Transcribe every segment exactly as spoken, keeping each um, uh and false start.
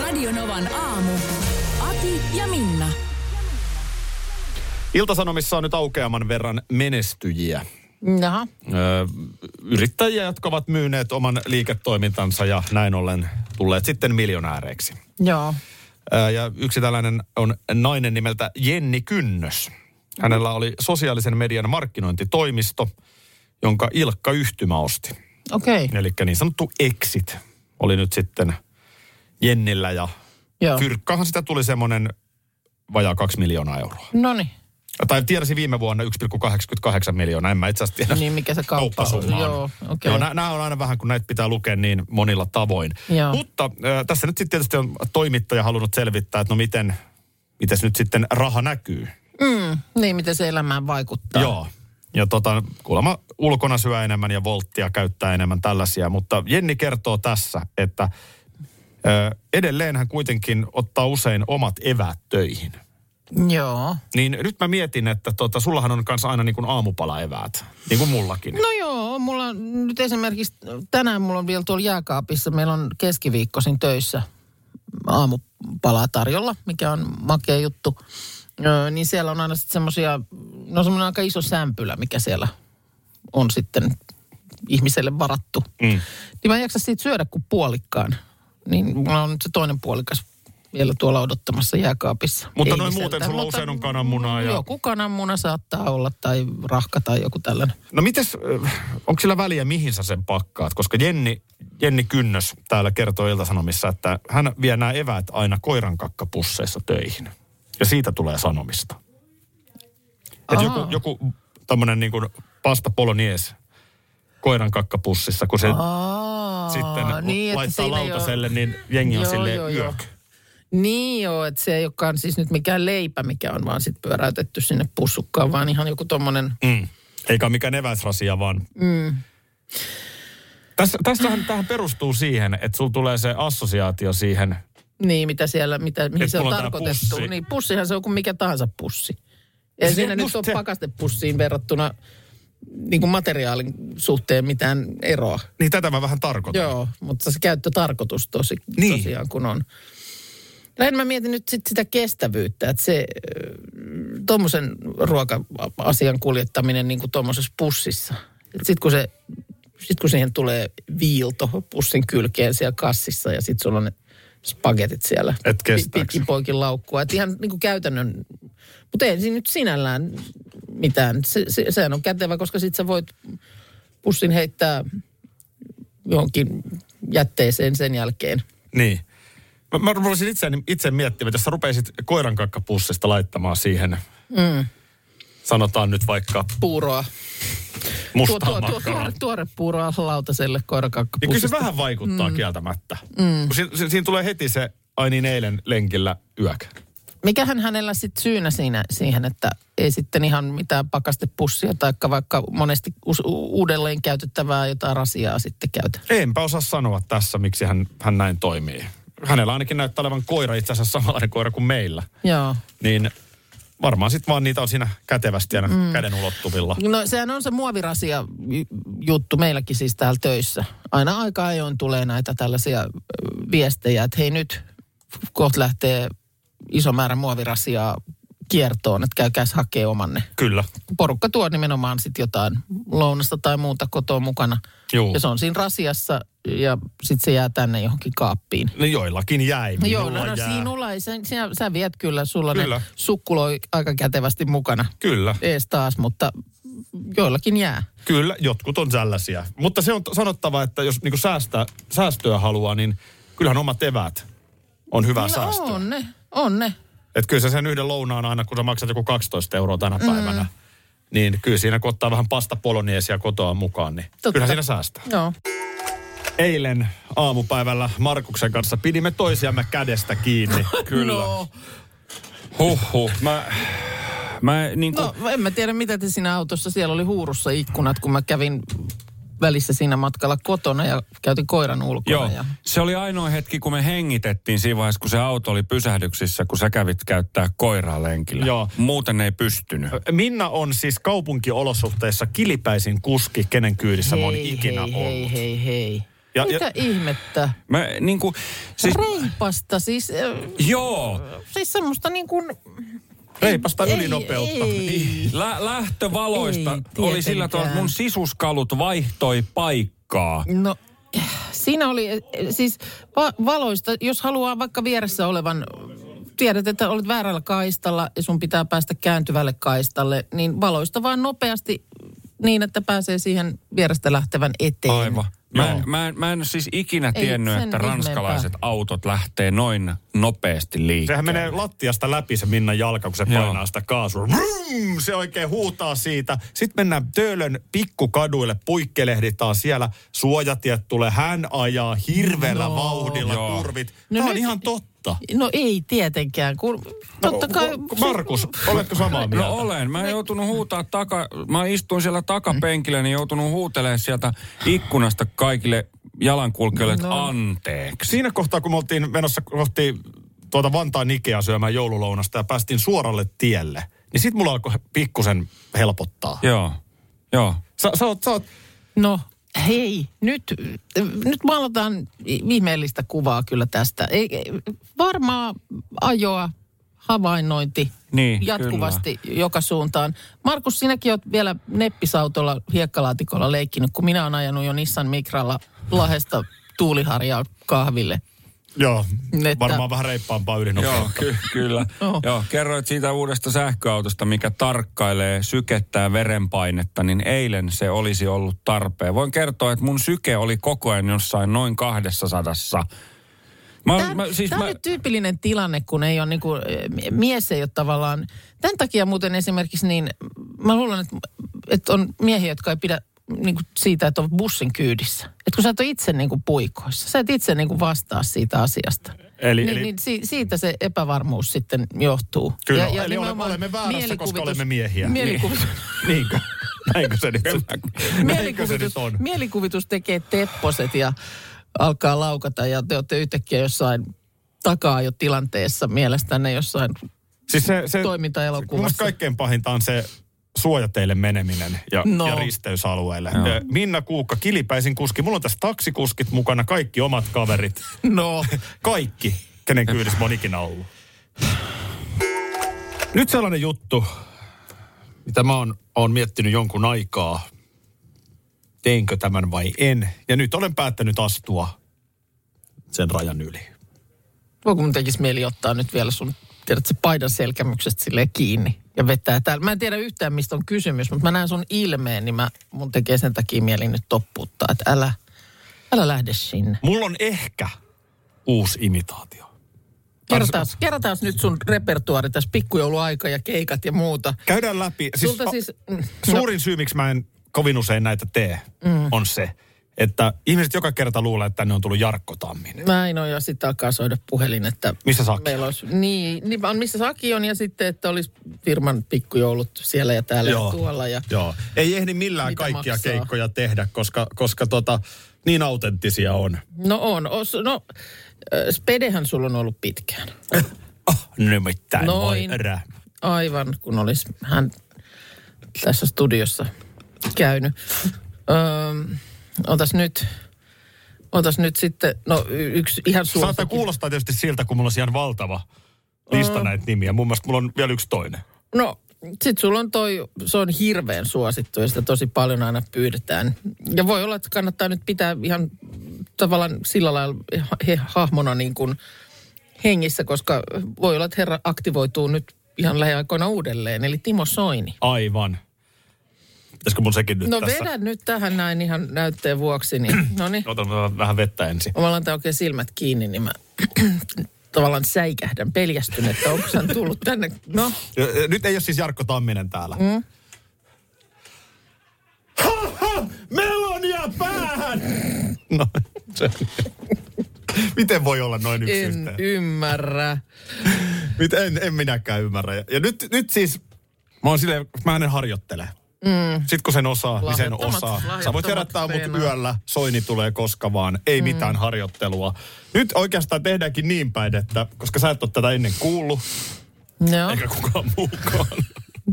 Radionovan aamu. Ati ja Minna. Ilta-Sanomissa on nyt aukeaman verran menestyjiä. Jaha. Öö, yrittäjiä, jotka ovat myyneet oman liiketoimintansa ja näin ollen tulleet sitten miljonääreiksi. Joo. Öö, ja yksi tällainen on nainen nimeltä Jenni Kynnös. Hänellä oli sosiaalisen median markkinointitoimisto, jonka Ilkka-yhtymä osti. Okei. Okay. Eli niin sanottu exit oli nyt sitten Jennillä ja fyrkkahan sitä tuli semmoinen vajaa kaksi miljoonaa euroa. Noniin. Tai tiedäsi viime vuonna yksi pilkku kahdeksankymmentäkahdeksan miljoonaa, en mä itse asiassa tiedä. Niin, mikä se kauppa on. Joo, okei. Okay. Nämä on aina vähän, kun näitä pitää lukea niin monilla tavoin. Joo. Mutta äh, tässä nyt sitten tietysti on toimittaja halunnut selvittää, että no miten, mites nyt sitten raha näkyy. Mm, niin, miten se elämään vaikuttaa. Joo. Ja tota, kuulemma ulkona syö enemmän ja volttia käyttää enemmän tällaisia. Mutta Jenni kertoo tässä, että ö, edelleen hän kuitenkin ottaa usein omat eväät töihin. Joo. Niin nyt mä mietin, että tota, sullahan on kanssa aina niin kuin aamupalaeväät, niin kuin mullakin. No joo, mulla nyt esimerkiksi tänään mulla on vielä tuolla jääkaapissa, meillä on keskiviikkoisin töissä aamupalaa tarjolla, mikä on makea juttu. Öö, niin siellä on aina sitten semmoisia, no semmoinen aika iso sämpylä, mikä siellä on sitten ihmiselle varattu. Mm. Niin mä en jaksa siitä syödä kuin puolikkaan. Niin mulla on nyt se toinen puolikas vielä tuolla odottamassa jääkaapissa. Mutta ei noin muuten sulla Mutta usein on kananmunaa. Ja... Joku kananmuna saattaa olla tai rahka tai joku tällainen. No mites, onko sillä väliä mihin sä sen pakkaat? Koska Jenni, Jenni Kynnös täällä kertoo Ilta-Sanomissa, että hän vie nämä eväät aina koirankakkapusseissa töihin. Ja siitä tulee sanomista. Että joku, joku tämmöinen niin kuin pasta polonaise koiran kakkapussissa, kun se Aa, sitten niin, laittaa lautaselle, ole... niin jengi on joo, silleen joo, yök. Joo. Niin joo, että se ei olekaan siis nyt mikään leipä, mikä on vaan sitten pyöräytetty sinne pussukkaan, vaan ihan joku tommoinen. Mm. Eikä mikään eväsrasia, vaan... Mm. Täs, tässähän tähän perustuu siihen, että sulla tulee se assosiaatio siihen... Niin, mitä siellä, mitä, mihin et se on tarkoitettu. Pussi. Niin, pussihan se on kuin mikä tahansa pussi. Ja se, siinä nyt on se... pakastepussiin verrattuna niin kuin materiaalin suhteen mitään eroa. Niin, tätä mä vähän tarkoitan. Joo, mutta se käyttötarkoitus tosi, niin. tosiaan kun on. Lähinnä mä mietin nyt sit sitä kestävyyttä, että se tuommoisen ruoka-asian kuljettaminen niin kuin tuommoisessa pussissa. Sitten kun se, sit kun siihen tulee viilto pussin kylkeen siellä kassissa ja sitten sulla on ne spagetit siellä. Et kestääks. Pitkin poikin laukkua. Että ihan niin kuin käytännön, mutta ei siinä nyt sinällään mitään. Se, se, sehän on kätevä, koska sit sä voit pussin heittää johonkin jätteeseen sen jälkeen. Niin. Mä, mä rupesin itse, itse miettimään, että jos sä rupeisit koirankakkapussista laittamaan siihen, mm. sanotaan nyt vaikka... Puuroa. Mustaa tuo, tuo, tuo, tuore puuroa lautaselle koirakakkapussista. Niin kyllä se vähän vaikuttaa mm. kieltämättä. Mm. Si- si- siinä tulee heti se, ai niin eilen lenkillä yök. Mikähän hänellä sitten syynä siinä, siihen, että ei sitten ihan mitään pakastepussia tai vaikka monesti u- uudelleen käytettävää jotain rasiaa sitten käytä? Enpä osaa sanoa tässä, miksi hän, hän näin toimii. Hänellä ainakin näyttää olevan koira itse asiassa samanlainen koira kuin meillä. Joo. Niin... Varmaan sitten vaan niitä on siinä kätevästi aina mm. käden ulottuvilla. No sehän on se muovirasia juttu meilläkin siis täällä töissä. Aina aika ajoin tulee näitä tällaisia viestejä, että hei nyt kohta lähtee iso määrä muovirasiaa kiertoon, että käykääs hakee omanne. Kyllä. Porukka tuo nimenomaan sitten jotain lounasta tai muuta kotoa mukana. Joo. Ja se on siinä rasiassa ja sitten se jää tänne johonkin kaappiin. No joillakin jäi. No joo, no jää. Sinulla ei. Sinä, sä viet kyllä, sulla kyllä. Ne sukkuloi aika kätevästi mukana. Kyllä. Ees taas, mutta joillakin jää. Kyllä, jotkut on tällaisia. Mutta se on sanottava, että jos niinku säästää, säästöä haluaa, niin kyllähän omat eväät on hyvä no, säästöä. On ne, on ne. Että kyllä sä sen yhden lounaan aina, kun sä maksat joku kaksitoista euroa tänä päivänä, mm. niin kyllä siinä kun ottaa vähän pasta poloniesia kotoa mukaan, niin Totta. Kyllähän siinä säästää. Joo. Eilen aamupäivällä Markuksen kanssa pidimme toisiamme kädestä kiinni. Kyllä. No. Huhhuh. Mä... Mä, niin kun... No en mä tiedä, mitä te siinä autossa, siellä oli huurussa ikkunat, kun mä kävin välissä siinä matkalla kotona ja käytin koiran ulkona. Joo, ja... se oli ainoa hetki, kun me hengitettiin siinä vaiheessa, kun se auto oli pysähdyksissä, kun sä kävit käyttää koiraa lenkillä. Joo. Muuten ei pystynyt. Minna on siis kaupunkiolosuhteissa kilipäisin kuski, kenen kyydissä hei, mä oon ikinä hei, ollut. Hei, hei, hei. Ja, Mitä ja, ihmettä? Mä niin kuin... Siis... Reipasta siis... Joo. Siis semmoista niin kuin... Reipasta ylinopeutta. Ei, ei. Lä- lähtövaloista ei, oli sillä tavalla, mun sisuskalut vaihtoi paikkaa. No siinä oli siis va- valoista, jos haluaa vaikka vieressä olevan, tiedät, että olet väärällä kaistalla ja sun pitää päästä kääntyvälle kaistalle, niin valoista vaan nopeasti niin, että pääsee siihen vierestä lähtevän eteen. Aivan. Mä, mä, mä en siis ikinä tiennyt, että ihmeempää. Ranskalaiset autot lähtee noin nopeasti liikkeelle. Sehän menee lattiasta läpi se Minnan jalka, kun se Joo. painaa sitä kaasua. Vroom! Se oikein huutaa siitä. Sitten mennään Töölön pikkukaduille, puikkelehditaan siellä. Suojatiet tulee, hän ajaa hirveellä no. vauhdilla Joo. turvit. No Tämä nyt... on ihan totta. No ei tietenkään. Kun, totta kai... Markus, oletko samaa mieltä? No olen. Mä en joutunut huutaa taka... Mä istuin siellä takapenkillä, niin joutunut huutelemaan sieltä ikkunasta kaikille jalankulkijoille, no. että anteeksi. Siinä kohtaa, kun me oltiin menossa kohti tuota Vantaa Nikea syömään joululounasta ja päästiin suoralle tielle, niin sit mulla alkoi pikkusen helpottaa. Joo, joo. Sä, sä oot, sä oot... No... Hei, nyt, nyt maalataan ihmeellistä kuvaa kyllä tästä. Ei, varmaa ajoa, havainnointi niin, jatkuvasti kyllä. joka suuntaan. Markus, sinäkin olet vielä neppisautolla hiekkalaatikolla leikkinyt, kun minä olen ajanut jo Nissan Micralla Lahdesta Tuuliharjaa kahville. Joo, että... varmaan vähän reippaampaa ylinopeutta. Joo, ky- kyllä. oh. Joo, kerroit siitä uudesta sähköautosta, mikä tarkkailee sykettä ja verenpainetta, niin eilen se olisi ollut tarpeen. Voin kertoa, että mun syke oli koko ajan jossain noin kahdessasadassa. Mä, tämä, mä, siis tämä mä... on nyt tyypillinen tilanne, kun ei ole, niin kuin, mies ei ole tavallaan... Tämän takia muuten esimerkiksi niin, mä luulen, että, että on miehiä, jotka ei pidä... Niin siitä, että on bussin kyydissä. Että kun sä et ole itse niin kuin puikoissa. Sä et itse niin kuin vastaa siitä asiasta. Eli, niin, eli... niin si- siitä se epävarmuus sitten johtuu. Kyllä, ja, ja eli olemme väärässä, koska olemme miehiä. Mielikuvitus. Niinkö? Näinkö se nyt mielikuvitus, on? Mielikuvitus tekee tepposet ja alkaa laukata. Ja te olette yhtäkkiä jossain takaa jo tilanteessa mielestänne jossain siis se, se, toimintaelokuvassa. Minusta kaikkein pahinta on se... suojateille meneminen ja, no. ja risteysalueille. No. Minna Kuukka, kilipäisin kuski. Mulla on tässä taksikuskit mukana, kaikki omat kaverit. No. Kaikki, kenen kyydissä mä oon ikinä ollut. Nyt sellainen juttu, mitä mä oon, oon miettinyt jonkun aikaa. Teinkö tämän vai en? Ja nyt olen päättänyt astua sen rajan yli. Voiko mun tekisi mieli ottaa nyt vielä sun... Tiedätkö, paidan selkämyksestä silleen kiinni ja vetää täällä. Mä en tiedä yhtään, mistä on kysymys, mutta mä näen sun ilmeen, niin mä, mun tekee sen takia mieli nyt toppuuttaa, että älä, älä lähde sinne. Mulla on ehkä uusi imitaatio. Kertaas, kertaas nyt sun repertuaari tässä pikkujouluaika ja keikat ja muuta. Käydään läpi. Siis, a, siis, suurin no. syy, miksi mä en kovin usein näitä tee, mm. on se, että ihmiset joka kerta luulee, että tänne on tullut Jarkko Tamminen. Näin on, ja sitten alkaa soida puhelin, että... Missä Saki olisi, niin, niin, missä Saki on, ja sitten, että olisi firman pikkujoulut siellä ja täällä joo, ja tuolla. Ja joo, ei ehdi millään kaikkia maksaa. Keikkoja tehdä, koska, koska tota, niin autenttisia on. No on. Os, no, spedehän sulla on ollut pitkään. oh, nimittäin Noin. voi erää. Aivan, kun olisi hän tässä studiossa käynyt. Öm... Otas nyt, otas nyt sitten, no yksi ihan suosikki. Saattaa kuulostaa tietysti siltä, kun mulla on ihan valtava lista mm. näitä nimiä. Mun mielestä mulla on vielä yksi toinen. No, sit sulla on toi, se on hirveän suosittu ja sitä tosi paljon aina pyydetään. Ja voi olla, että kannattaa nyt pitää ihan tavallaan sillä lailla he, hahmona niin kuin hengissä, koska voi olla, että herra aktivoituu nyt ihan lähiaikoina uudelleen, eli Timo Soini. Aivan. Nyt no tässä? Vedän nyt tähän näin ihan näytteen vuoksi. Niin. Otan vähän vettä ensin. Mä laitan oikein silmät kiinni, niin mä tavallaan säikähdän peljästyn, että onko hän tullut tänne. No. Nyt ei ole siis Jarkko Tamminen täällä. Mm. Ha, ha, melonia päähän! No, se. Miten voi olla noin yksi En yhteen? Ymmärrä. Miten, en, en minäkään ymmärrä. Ja nyt, nyt siis, mä oon silleen, mä en harjoittele. Mm. Sitten kun sen osaa, niin sen osaa. Sä voit herättää mut yöllä, Soini tulee koska vaan, ei mm. mitään harjoittelua. Nyt oikeastaan tehdäänkin niin päin, että koska sä et ole tätä ennen kuullut, no. eikä kukaan muukaan.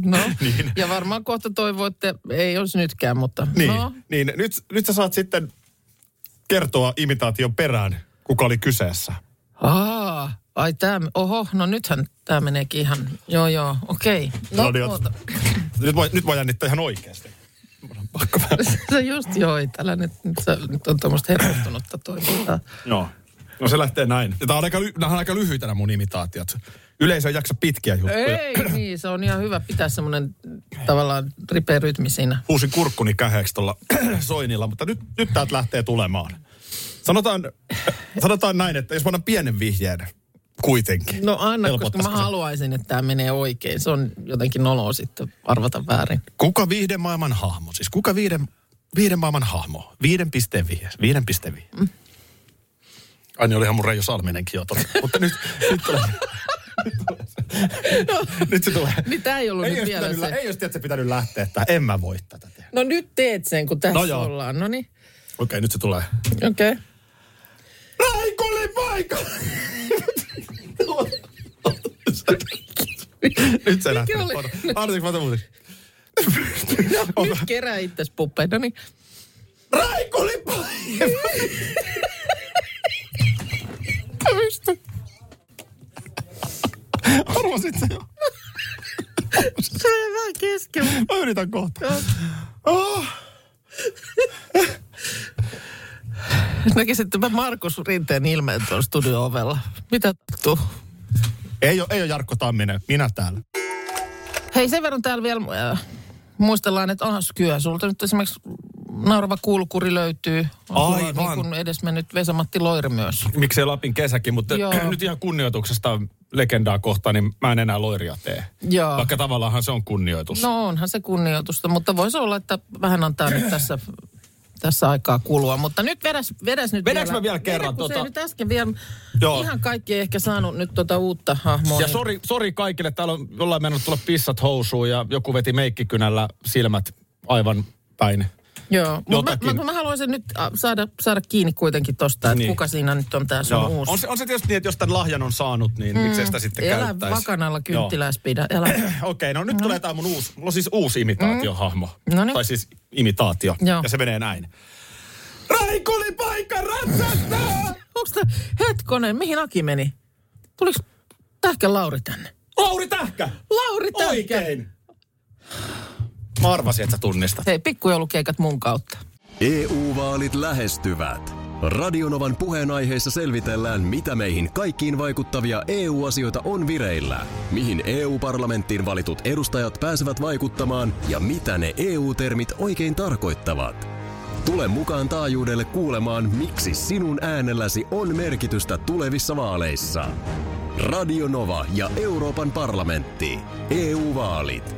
No, niin. Ja varmaan kohta toivoitte, ei olisi nytkään, mutta niin, no. Niin, nyt, nyt sä saat sitten kertoa imitaation perään, kuka oli kyseessä. Aa, ai tää, oho, no nythän tää meneekin ihan, joo joo, okei. No, no, no. Nyt, voi, nyt voi jännittää ihan oikeasti. Se just joo, ei täällä nyt, nyt on tuommoista hermostunutta toimintaa. No. No se lähtee näin. Tämä on aika, on aika lyhyitä nämä mun imitaatiot. Yleisö ei jaksa pitkiä juttuja. Ei niin, se on ihan hyvä pitää semmoinen tavallaan ripeä rytmi siinä. Huusin kurkkuni käheeksi tuolla Soinilla, mutta nyt, nyt täältä lähtee tulemaan. Sanotaan, sanotaan näin, että jos mä annan pienen vihjeen kuitenkin. No anna, koska mä haluaisin, että tämä menee oikein. Se on jotenkin noloa sitten arvata väärin. Kuka viihden maailman hahmo? Siis kuka viihden, viihden maailman hahmo? Viiden pisteen vihje. Viiden pisteen vihje. Mm. Ai niin, olihan mun Reijo Salminenkin jo totta. Mutta nyt, nyt tulee. No, nyt se tulee. Niin tää ei ollut ei nyt vielä se. Ei jos tiedät, se pitänyt lähteä, että en mä voi tätä tehdä. No nyt teet sen, kun tässä no ollaan. No niin. Okei, okay, nyt se tulee. Okei. Okay. Raikuli paikka! Nyt se lähtee. Anteeksi, mä otan muuten. No nyt kerää itses puppeen, no niin. Raikuli paikka! Mistä? Arvasit se jo. Se on vähän kesken. Mä yritän kohta. Oh. Näkisittepä Markus Rinteen ilmeen tuolla studio-ovella. Mitä tuu? Ei ole, ei ole Jarkko Tamminen. Minä täällä. Hei, sen verran täällä vielä äh, muistellaan, että onhan kyllä sulta nyt esimerkiksi naurava kulkuri löytyy. On aivan. Niin kuin edesmennyt Vesa-Matti Loiri myös. Miksei Lapin kesäkin, mutta joo. Nyt ihan kunnioituksesta legendaa kohtaan, niin mä en enää Loiria tee. Joo. Vaikka tavallaanhan se on kunnioitus. No onhan se kunnioitusta, mutta voisi olla, että vähän antaa nyt tässä, tässä aikaa kulua. Mutta nyt vedäs, vedäs nyt Vedäks vielä. Mä vielä kerran? Vedä, tuota... nyt äsken vielä. Joo. Ihan kaikki ei ehkä saanut nyt tuota uutta hahmoa. Ja niin. sori, sori kaikille, täällä on jollain mennyt tulla pissat housuun ja joku veti meikkikynällä silmät aivan päin. Joo, mutta mä, mä, mä haluaisin nyt saada, saada kiinni kuitenkin tosta, että niin. kuka siinä nyt on tää sun joo. uusi. On se, on se tietysti niin, että jos tämän lahjan on saanut, niin mm. miksei sitä sitten elä käyttäisi. Elä vakanalla kynttiläs pidä, elä. Okei, okay, no nyt no. tulee tää mun uusi, mulla on siis uusi imitaatiohahmo. Mm. No niin. Tai siis imitaatio, joo. ja se menee näin. Raikuli paikka ratsastaa! Onks tää, hetkonen, mihin Aki meni? Tuliko Tähkä Lauri tänne? Lauri Tähkä! Lauri Tähkä! Oikein! Mä arvasin, että sä tunnistat. Hei, pikkujoulukeikat mun kautta. E U-vaalit lähestyvät. Radionovan puheenaiheessa selvitellään, mitä meihin kaikkiin vaikuttavia E U-asioita on vireillä, mihin E U-parlamenttiin valitut edustajat pääsevät vaikuttamaan ja mitä ne E U-termit oikein tarkoittavat. Tule mukaan taajuudelle kuulemaan, miksi sinun äänelläsi on merkitystä tulevissa vaaleissa. Radionova ja Euroopan parlamentti. E U-vaalit.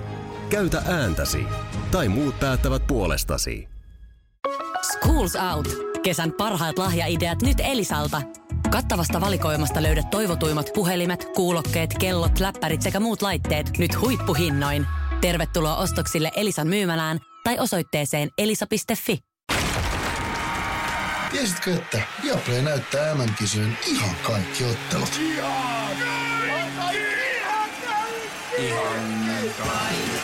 Käytä ääntäsi. Tai muut päättävät puolestasi. Schools Out. Kesän parhaat lahjaideat nyt Elisalta. Kattavasta valikoimasta löydät toivotuimmat puhelimet, kuulokkeet, kellot, läppärit sekä muut laitteet nyt huippuhinnoin. Tervetuloa ostoksille Elisan myymälään tai osoitteeseen elisa piste fi. Tiesitkö, että Japlay näyttää äm äm-kisojen ihan kaikki ottelut? Ihan kaikki! Ihan kaikki.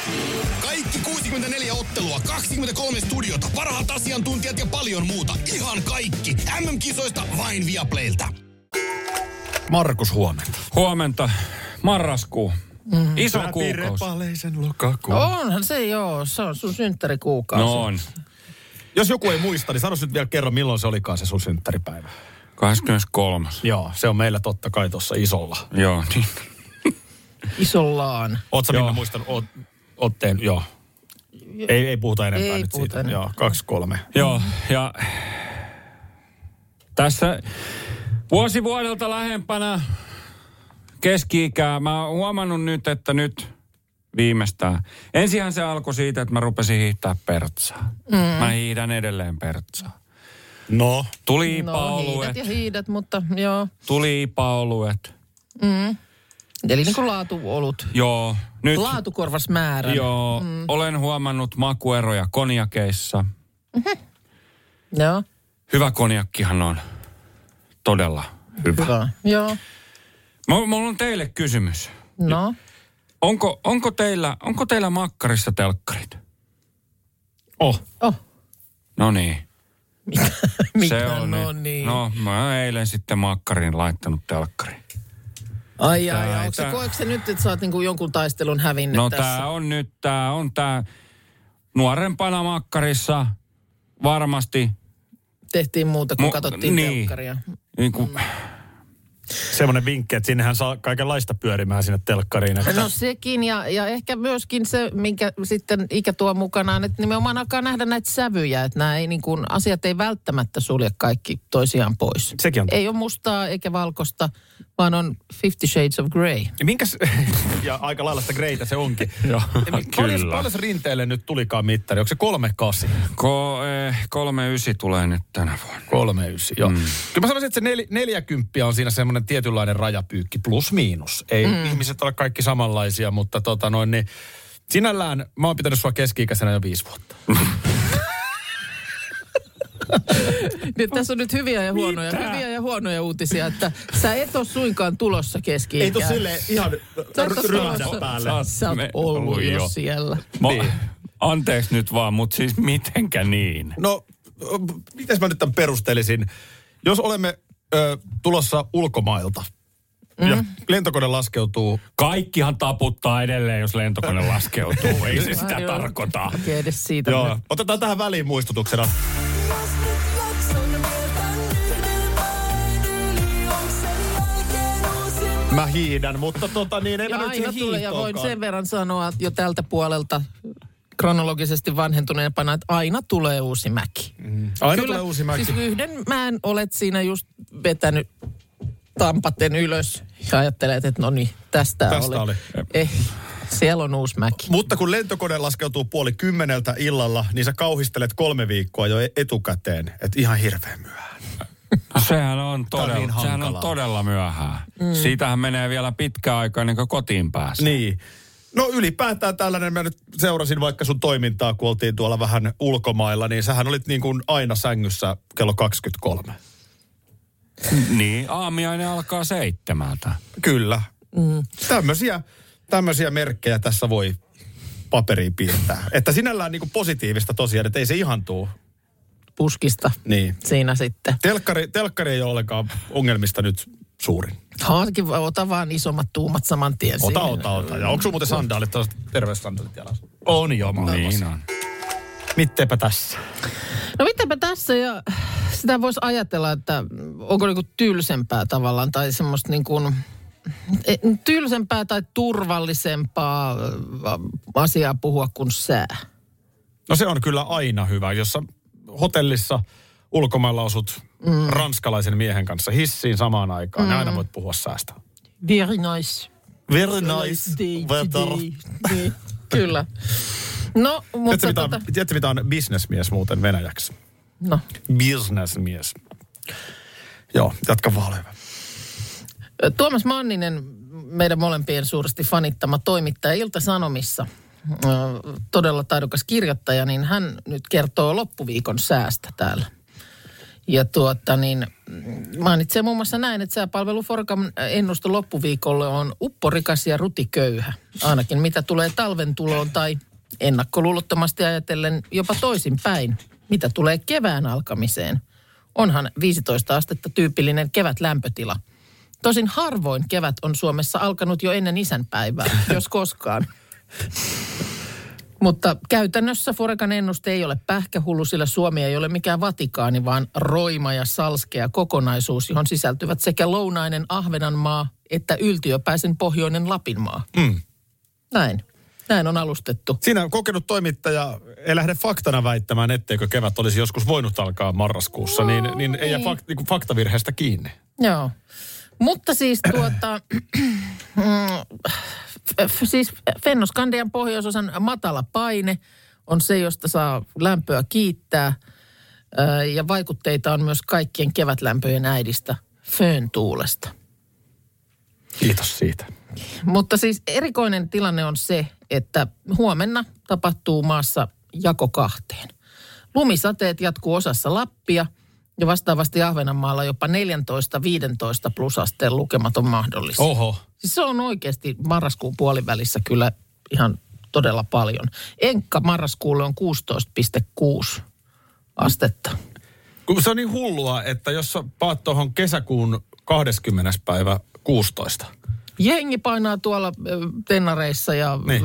Kaikki kuusikymmentäneljä ottelua, kaksikymmentäkolme studiota, parhaat asiantuntijat ja paljon muuta. Ihan kaikki. äm äm-kisoista vain Viaplaylta. Markus, huomenta. Huomenta. Marraskuu. Mm. Iso Läpi kuukausi. Repaleisen lokakuu. Onhan se joo. Se on sun synttärikuukausi. No on. Jos joku ei muista, niin sanois nyt vielä kerran, milloin se olikaan se sun synttäripäivä. kaksikymmentäkolme. Joo, se on meillä totta kai tuossa isolla. Joo, niin. Isollaan. Ootko Minna muistanut o- otteen? Joo. Ei, ei puhuta enempää ei nyt puhuta siitä. Enempää. Joo, kaksi kolme. Joo, ja tässä vuosi vuodelta lähempänä keski-ikää. Mä oon huomannut nyt, että nyt viimeistään. Ensinhän se alkoi siitä, että mä rupesin hiihtää pertsaa. Mm. Mä hiihdän edelleen pertsaa. No. Tulipa no, oluet. Hiidet ja hiidet, mutta joo. Tulipa oluet. Mm. Eli niin kuin laatuolut. Joo. Nyt, laatukorvas määrän. Joo. Mm. Olen huomannut makueroja konjakeissa. Mm-hmm. Joo. Hyvä konjakkihan on todella hyvä. Hyvä. Joo. Mulla on teille kysymys. No. Onko, onko, teillä, onko teillä makkarissa telkkarit? Oh. Oh. No niin. Mitä? Se on no niin. niin. No, mä oon eilen sitten makkarin laittanut telkkariin. Ai ai, tää, ai onko tää... se, koetko se nyt, että sä oot niinku jonkun taistelun hävinnyt no, tässä? No tää on nyt, tää on tää nuorempana makkarissa varmasti. Tehtiin muuta, kun Mu- katsottiin niin. telkkaria. Niin kuin... Mm. Semmoinen vinkki, että sinnehän saa kaikenlaista pyörimään sinne telkkariin. Että... No sekin ja, ja ehkä myöskin se, minkä sitten ikä tuo mukanaan, että nimenomaan alkaa nähdä näitä sävyjä, että nämä ei, niin kuin, asiat ei välttämättä sulje kaikki toisiaan pois. Sekin on. Ei ole mustaa eikä valkoista, vaan on Fifty Shades of Grey. Ja, minkäs... ja aika lailla sitä greytä se onkin. Joo, paljon, paljon rinteelle nyt tulikaan mittari? Onko se kolme kasi? Ko, eh, kolme ysi tulee nyt tänä vuonna. Kolme ysi, joo. Mm. Kyllä mä sanoisin, että se nel, neljäkymppiä on siinä semmoinen tietynlainen rajapyykki plus miinus. Ei mm. ihmiset ole kaikki samanlaisia, mutta tota noin niin, sinällään mä oon pitänyt sua keski-ikäisenä jo viisi vuotta. Tässä on nyt hyviä ja huonoja, Mitä? hyviä ja huonoja uutisia, että sä et ole suinkaan tulossa keski-ikään. Ei tos silleen ihan rymänsä päälle. Sä oot ollut jo siellä. Niin. Anteeksi nyt vaan, mutta siis mitenkä niin? No, mitäs mä nyt tämän perustelisin? Jos olemme Ö, tulossa ulkomailta. Mm-hmm. Ja lentokone laskeutuu. Kaikkihan taputtaa edelleen, jos lentokone laskeutuu. Ei se sitä tarkoita. Joo. Otetaan tähän väliin muistutuksena. Mä hiihdän, mutta tota niin, en mä nyt siihen hiihtoonkaan. Ja voin sen verran sanoa jo tältä puolelta kronologisesti vanhentuneempana, että aina tulee uusi mäki. Mm. Aina Kyllä, tulee uusi mäki. Siis yhden mäen olet siinä just vetänyt tampaten ylös ja ajattelet, että no niin, tästä, tästä oli. oli. Eh, siellä on uusi mäki. Mutta kun lentokone laskeutuu puoli kymmeneltä illalla, niin sä kauhistelet kolme viikkoa jo etukäteen, että ihan hirveän myöhään. Sehän on todella, sehän on todella myöhään. Mm. Siitähän menee vielä pitkä aika ennen kuin kotiin pääsee. Niin. No ylipäätään tällainen, mä nyt seurasin vaikka sun toimintaa, kun oltiin tuolla vähän ulkomailla, niin sähän olit niin kuin aina sängyssä kello kaksikymmentäkolme. Niin, aamiainen alkaa seitsemältä. Kyllä. Mm. Tämmöisiä, tämmöisiä merkkejä tässä voi paperiin piirtää. Että sinällään niin kuin positiivista tosiaan, että ei se ihan tuu. Puskista niin. Siinä sitten. Telkkari, telkkari ei ole ollenkaan ongelmista nyt suurin. Haankin, ota vaan isommat tuumat saman tien. Ota, siihen. ota, ota. Ja onko sun muuten sandaalit, tällaiset terveyssandaalit jalassa? On joo, mä niin on. Mittepä tässä? No mittepä tässä ja sitä voisi ajatella, että onko niinku tylsempää tavallaan tai semmoista niin kuin tylsempää tai turvallisempaa asiaa puhua kuin sää. No se on kyllä aina hyvä, jos sä hotellissa ulkomailla osut mm. ranskalaisen miehen kanssa hissiin samaan aikaan. Mm. Ja aina voit puhua säästä. Very nice. Very nice. Day, Kyllä. No, mutta... Tiedätkö, tota... mitä, tiedätkö mitä on bisnesmies muuten venäjäksi? No. Bisnesmies. Joo, jatka vaan hyvä. Tuomas Manninen, meidän molempien suuresti fanittama toimittaja Ilta-Sanomissa, todella taidokas kirjoittaja, niin hän nyt kertoo loppuviikon säästä täällä. Ja tuota niin, mainitsee muun muassa näin, että sääpalvelu Forecan ennuste loppuviikolle on upporikas ja rutiköyhä. Ainakin mitä tulee talven tuloon tai ennakkoluulottomasti ajatellen jopa toisinpäin. Mitä tulee kevään alkamiseen? Onhan viisitoista astetta tyypillinen kevätlämpötila. Tosin harvoin kevät on Suomessa alkanut jo ennen isänpäivää, jos koskaan. Mutta käytännössä Forecan ennuste ei ole pähkähullu, sillä Suomi ei ole mikään Vatikaani, vaan roima ja salskea kokonaisuus, johon sisältyvät sekä lounainen Ahvenanmaa että yltiöpäisen pohjoinen Lapinmaa. Mm. Näin. Näin on alustettu. Siinä kokenut toimittaja ei lähde faktana väittämään, etteikö kevät olisi joskus voinut alkaa marraskuussa, no, niin, niin ei jää fakt, niin faktavirheestä kiinni. Joo. Mutta siis tuota... Siis Fennoskandian pohjoisosan matala paine on se, josta saa lämpöä kiittää. ja vaikutteita on myös kaikkien kevätlämpöjen äidistä Föntuulesta. Kiitos siitä. Mutta siis erikoinen tilanne on se, että huomenna tapahtuu maassa jako kahteen. Lumisateet jatkuu osassa Lappia ja vastaavasti Ahvenanmaalla jopa neljätoista viisitoista plusasteen lukemat on mahdollista. Oho. Siis se on oikeasti marraskuun puolivälissä kyllä ihan todella paljon. Enkka marraskuulle on kuusitoista pilkku kuusi astetta. Se on niin hullua, että jos paat tuohon kesäkuun kahdeskymmenes päivä kuusitoista. Jengi painaa tuolla tennareissa ja niin.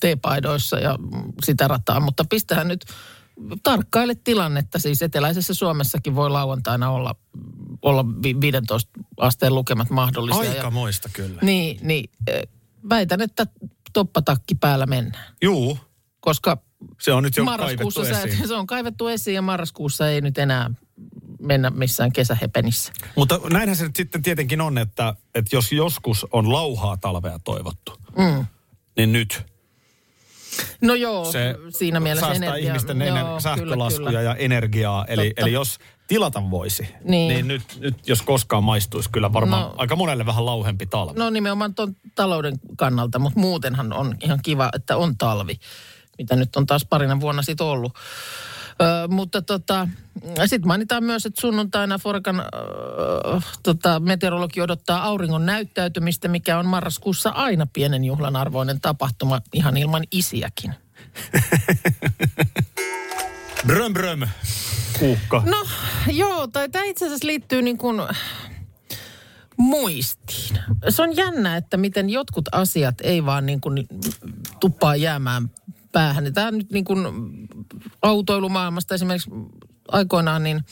teepaidoissa ja sitä rataa, mutta pistähän nyt tarkkaile tilannetta. Siis eteläisessä Suomessakin voi lauantaina olla, olla viidentoista asteen lukemat mahdollisia. Aikamoista ja, kyllä. Niin, niin, väitän, että toppatakki päällä mennään. Juu. Koska se on nyt jo kaivettu esiin. Se on kaivettu esiin ja marraskuussa ei nyt enää mennä missään kesähepenissä. Mutta näinhän se nyt sitten tietenkin on, että, että jos joskus on lauhaa talvea toivottu, mm. niin nyt. No joo, se siinä mielessä säästää ihmisten joo, sähkölaskuja kyllä, kyllä. ja energiaa. Eli, eli jos tilata voisi, niin, niin nyt, nyt jos koskaan maistuisi kyllä varmaan no, aika monelle vähän lauhempi talvi. No nimenomaan tuon talouden kannalta, mutta muutenhan on ihan kiva, että on talvi, mitä nyt on taas parina vuonna sitten ollut. Ö, mutta tota, sitten mainitaan myös, että sunnuntaina Forecan ö, tota, meteorologi odottaa auringon näyttäytymistä, mikä on marraskuussa aina pienen juhlan arvoinen tapahtuma, ihan ilman isiäkin. Bröm, bröm, Kuukka. No joo, tai tämä itse asiassa liittyy niin kuin muistiin. Se on jännä, että miten jotkut asiat ei vaan niin kuin tuppaa jäämään päähän. Tämä nyt niin kuin autoilumaailmasta esimerkiksi aikoinaan niin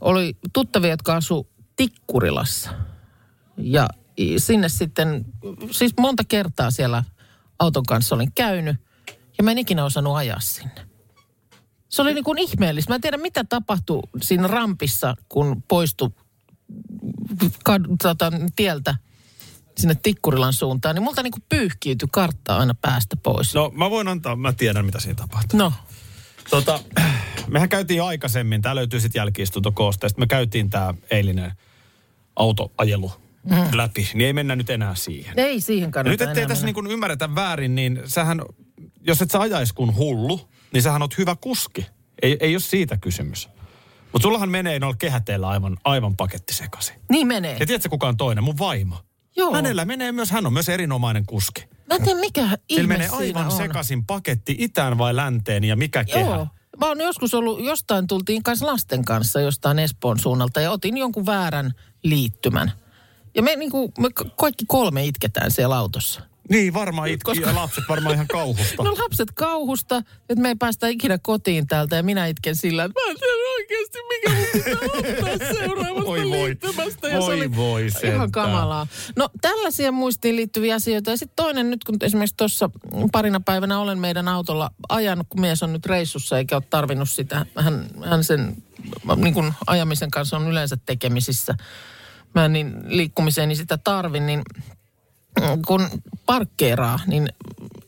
oli tuttavia, jotka asui Tikkurilassa. Ja sinne sitten, siis monta kertaa siellä auton kanssa olin käynyt ja mä en ikinä osannut ajaa sinne. Se oli niin kuin ihmeellistä. Mä en tiedä, mitä tapahtui siinä rampissa, kun poistui kad- tieltä sinne Tikkurilan suuntaan, niin multa niinku pyyhkiytyi kartta aina päästä pois. No mä voin antaa, mä tiedän mitä siinä tapahtuu. No. Tota, mehän käytiin jo aikaisemmin, tää löytyy sit jälki-istuntokoosteesta, me käytiin tää eilinen autoajelu mm. läpi, niin ei mennä nyt enää siihen. Ei siihen kannata nyt, enää mennä. Nyt ettei tässä niinku ymmärretä väärin, niin sähän, jos et sä ajais kun hullu, niin sähän oot hyvä kuski. Ei, ei ole siitä kysymys. Mutta sullahan menee noilla kehäteillä aivan, aivan paketti sekaisin. Niin menee. Ja tiedätkö kukaan toinen? Mun vaimo. Joo. Hänellä menee myös, hän on myös erinomainen kuski. Mä tiedän, mikä ihme siinä menee aivan on. Sekaisin paketti itään vai länteen ja mikä Joo. kehä. Mä oon joskus ollut, jostain tultiin kanssa lasten kanssa jostain Espoon suunnalta ja otin jonkun väärän liittymän. Ja me, niin kuin, me kaikki kolme itketään siellä autossa. Niin, varmaan itki Koska... ja lapset varmaan ihan kauhusta. No lapset kauhusta, että me ei päästä ikinä kotiin täältä ja minä itken sillä, että mä en tiedä oikeasti, mikä mun pitää ottaa seuraavasta voi, liittymästä. Voi, ja se oli voi, ihan sentään. Kamalaa. No tällaisia muistiin liittyviä asioita. Ja sitten toinen nyt, kun esimerkiksi tuossa parina päivänä olen meidän autolla ajanut, kun mies on nyt reissussa eikä ole tarvinnut sitä. Hän, hän sen niin kun ajamisen kanssa on yleensä tekemisissä. Mä en niin liikkumiseen niin sitä tarvin, niin kun parkkeeraa, niin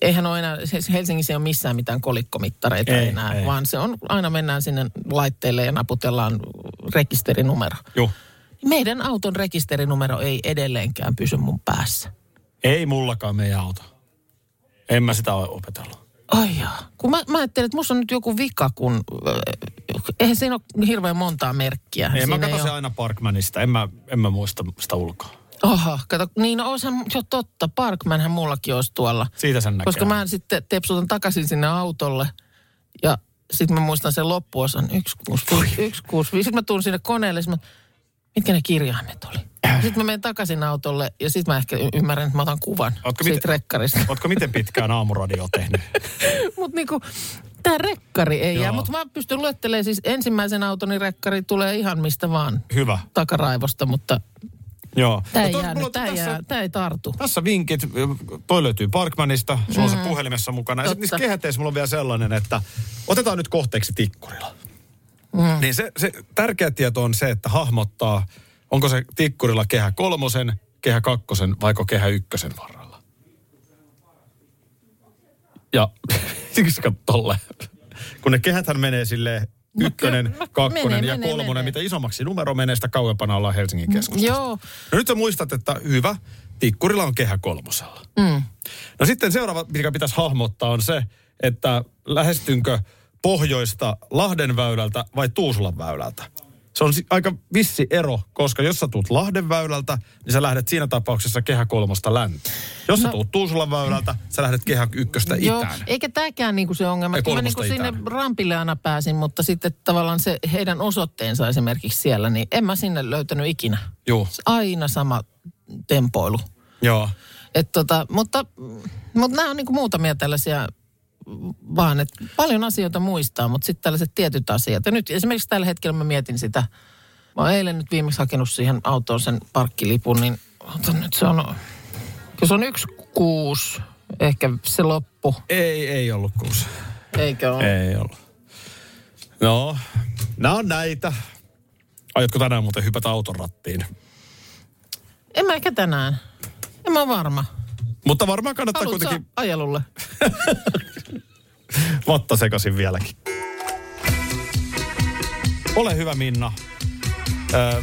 eihän ole enää, Helsingissä ei ole missään mitään kolikkomittareita ei, enää, ei. Vaan se on, aina mennään sinne laitteelle ja naputellaan rekisterinumero. Juh. Meidän auton rekisterinumero ei edelleenkään pysy mun päässä. Ei mullakaan meidän auto. En mä sitä ole opetellut. Ai jaa. Kun mä, mä ajattelin, että musta on nyt joku vika, kun eihän siinä ole hirveän montaa merkkiä. Ei, mä katson se aina Parkmanista, en mä, en mä muista sitä ulkoa. Oho, kato, niin no oishan jo totta, Parkmanhän mullakin olisi tuolla. Siitä sen näkee. Koska mä sitten tepsutan takaisin sinne autolle ja sitten mä muistan sen loppuosan yksi kuusi viisi. Sitten mä tuun sinne koneelle, mä, mitkä ne kirjaimet oli? Sitten mä menen takaisin autolle ja sitten mä ehkä ymmärrän, että mä otan kuvan ootko siitä miten, rekkarista. Ootko miten pitkään aamuradioa tehnyt? Mut niinku, tää rekkari ei Joo. jää, mutta mä pystyn luettelemaan siis ensimmäisen autoni rekkari tulee ihan mistä vaan. Hyvä. Takaraivosta, mutta... Joo. Tämä ei, jää, mulla, tämä, tässä, jää, tämä ei tartu. Tässä vinkit, toi löytyy Parkmanista, sulla on mm. se puhelimessa mukana. Totta. Ja sitten niissä kehäteissä mulla on vielä sellainen, että otetaan nyt kohteeksi Tikkurila. Mm. Niin se, se tärkeä tieto on se, että hahmottaa, onko se Tikkurila kehä kolmosen, kehä kakkosen vaiko kehä ykkösen varrella. Ja siksi katsot tolleen, kun ne kehäthän menee silleen ykkönen, kakkonen ja kolmonen. Mitä isommaksi numero menee, sitä kauempana ollaan Helsingin keskustasta. Joo. No nyt sä muistat, että hyvä, Tikkurila on kehä kolmosella. Mm. No sitten seuraava, mikä pitäisi hahmottaa, on se, että lähestynkö pohjoista Lahden väylältä vai Tuusulan väylältä. Se on aika vissi ero, koska jos sä tuut Lahden väylältä, niin sä lähdet siinä tapauksessa kehä kolmosta länteen. Jos no. sä tuut Tuusulan väylältä, sä lähdet kehä ykköstä joo. itään. Eikä tääkään niinku se ongelma. Ei, mä niinku sinne rampille aina pääsin, mutta sitten tavallaan se heidän osoitteensa esimerkiksi siellä, niin en mä sinne löytänyt ikinä. Joo. Aina sama tempoilu. Joo. Et tota, mutta mutta nämä on niinku muutamia tällaisia... Vaan, että paljon asioita muistaa, mutta sitten tällaiset tietyt asiat. Ja nyt esimerkiksi tällä hetkellä mä mietin sitä. Mä oon eilen nyt viimeksi hakenut siihen autoon sen parkkilipun, niin otan nyt se on, se on yksi kuusi, ehkä se loppu. Ei, ei ollut kuusi. Eikö ole? Ei ollut. No, nää on näitä. Aiotko tänään muuten hypätä auton rattiin? En mä ehkä tänään. En mä varma. Mutta varmaan kannattaa haluat kuitenkin... ajelulle? Vatta sekasin vieläkin. Ole hyvä, Minna. Ö,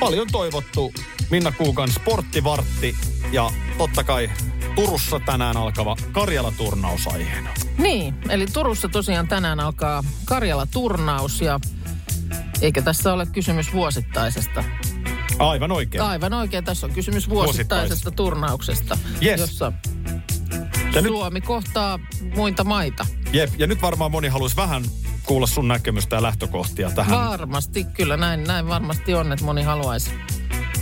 paljon toivottu Minna Kuukan sporttivartti ja totta kai Turussa tänään alkava Karjala-turnaus aiheena. Niin, eli Turussa tosiaan tänään alkaa Karjala-turnaus ja eikä tässä ole kysymys vuosittaisesta. Aivan oikein. Aivan oikein. Tässä on kysymys vuosittaisesta, vuosittaisesta. Turnauksesta, yes. jossa ja Suomi nyt... kohtaa muita maita. Jep, ja nyt varmaan moni haluaisi vähän kuulla sun näkemystä ja lähtökohtia tähän. Varmasti, kyllä näin, näin varmasti on, että moni haluaisi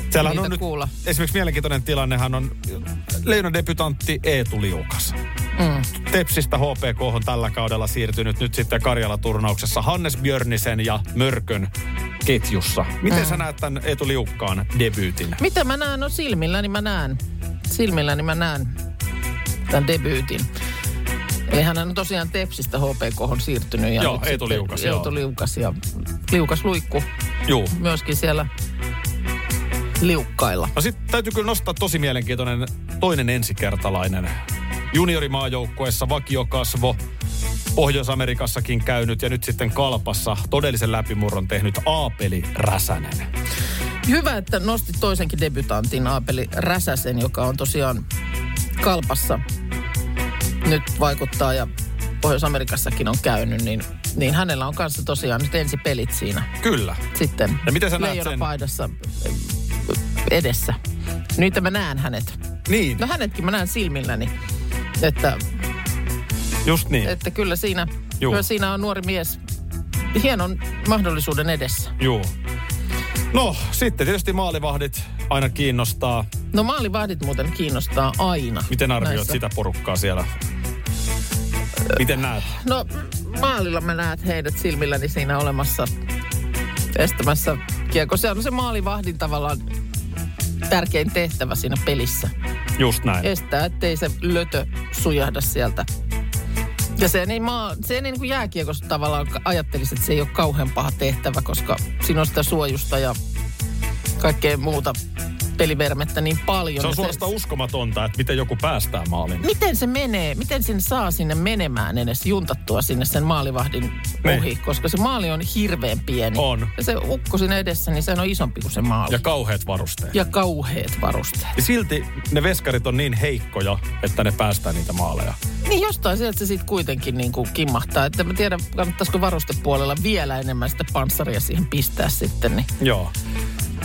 niitä on nyt, kuulla. Esimerkiksi mielenkiintoinen tilannehan on leijonadebytantti Eetu Liukas. Mm. Tepsistä H P K on tällä kaudella siirtynyt nyt sitten Karjala-turnauksessa Hannes Björnisen ja Mörkön ketjussa. Miten mm. sä näet tämän Eetu Liukkaan debyytin? Mitä mä näen? No silmilläni mä näen. Silmilläni mä näen tämän debyytin. Eli hän on tosiaan Tepsistä H P K:hon siirtynyt. Ja joo, Eetu Liukas. Eetu Liukas ja Liukas Luikku. Joo. Myöskin siellä liukkailla. No sit täytyy kyllä nostaa tosi mielenkiintoinen toinen ensikertalainen. Juniorimaajoukkueessa vakiokasvo, Pohjois-Amerikassakin käynyt ja nyt sitten Kalpassa todellisen läpimurron tehnyt Aapeli Räsänen. Hyvä, että nostit toisenkin debutantin Aapeli Räsäsen, joka on tosiaan Kalpassa nyt vaikuttaa ja Pohjois-Amerikassakin on käynyt, niin, niin hänellä on kanssa tosiaan nyt ensi pelit siinä. Kyllä. Sitten ja miten sä näet sen? Leijonapaidassa edessä. Niitä mä näen hänet. Niin. No hänetkin mä näen silmilläni. Että, just niin. Että kyllä siinä, kyllä siinä on nuori mies hienon mahdollisuuden edessä. Joo. No, sitten tietysti maalivahdit aina kiinnostaa. No maalivahdit muuten kiinnostaa aina. Miten arvioit näissä sitä porukkaa siellä? Miten näet? No maalilla mä näet heidät silmilläni siinä olemassa estämässä kiekko. Se on se maalivahdin tavallaan tärkein tehtävä siinä pelissä. Just näin. Estää, ettei se lötö sujahda sieltä. Ja se ei niin, maa, se ei niin kuin jääkiekossa tavallaan ajattelisi, että se ei ole kauhean paha tehtävä, koska siinä on sitä suojusta ja kaikkea muuta pelivermettä niin paljon. Se on suorastaan uskomatonta, että miten joku päästää maaliin. Miten se menee, miten sen saa sinne menemään edes juntattua sinne sen maalivahdin ohi, niin. Koska se maali on hirveän pieni. On. Ja se ukko siinä edessä, niin se on isompi kuin se maali. Ja kauheat varusteet. Ja kauheat varusteet. Ja silti ne veskarit on niin heikkoja, että ne päästää niitä maaleja. Niin jostain sieltä se sitten kuitenkin niin kuin kimmahtaa. Että mä tiedän, kannattaisiko varustepuolella vielä enemmän sitä panssaria siihen pistää sitten. Niin. Joo.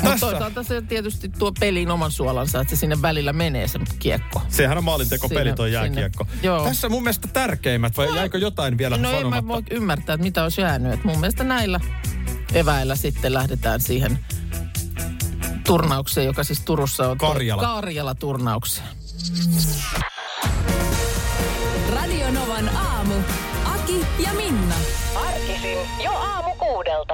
Mutta toisaalta se tietysti tuo pelin oman suolansa, että se sinne välillä menee se kiekko. Sehän on maalintekopeli tuo jääkiekko. Tässä mun mielestä tärkeimmät, vai no, jäikö jotain vielä no sanomatta? No en mä voi ymmärtää, että mitä olisi jäänyt. Et mun mielestä näillä eväillä sitten lähdetään siihen turnaukseen, joka siis Turussa on Karjala. Karjala-turnaukseen. Radio Novan aamu. Aki ja Minna. Arkisin jo aamu kuudelta.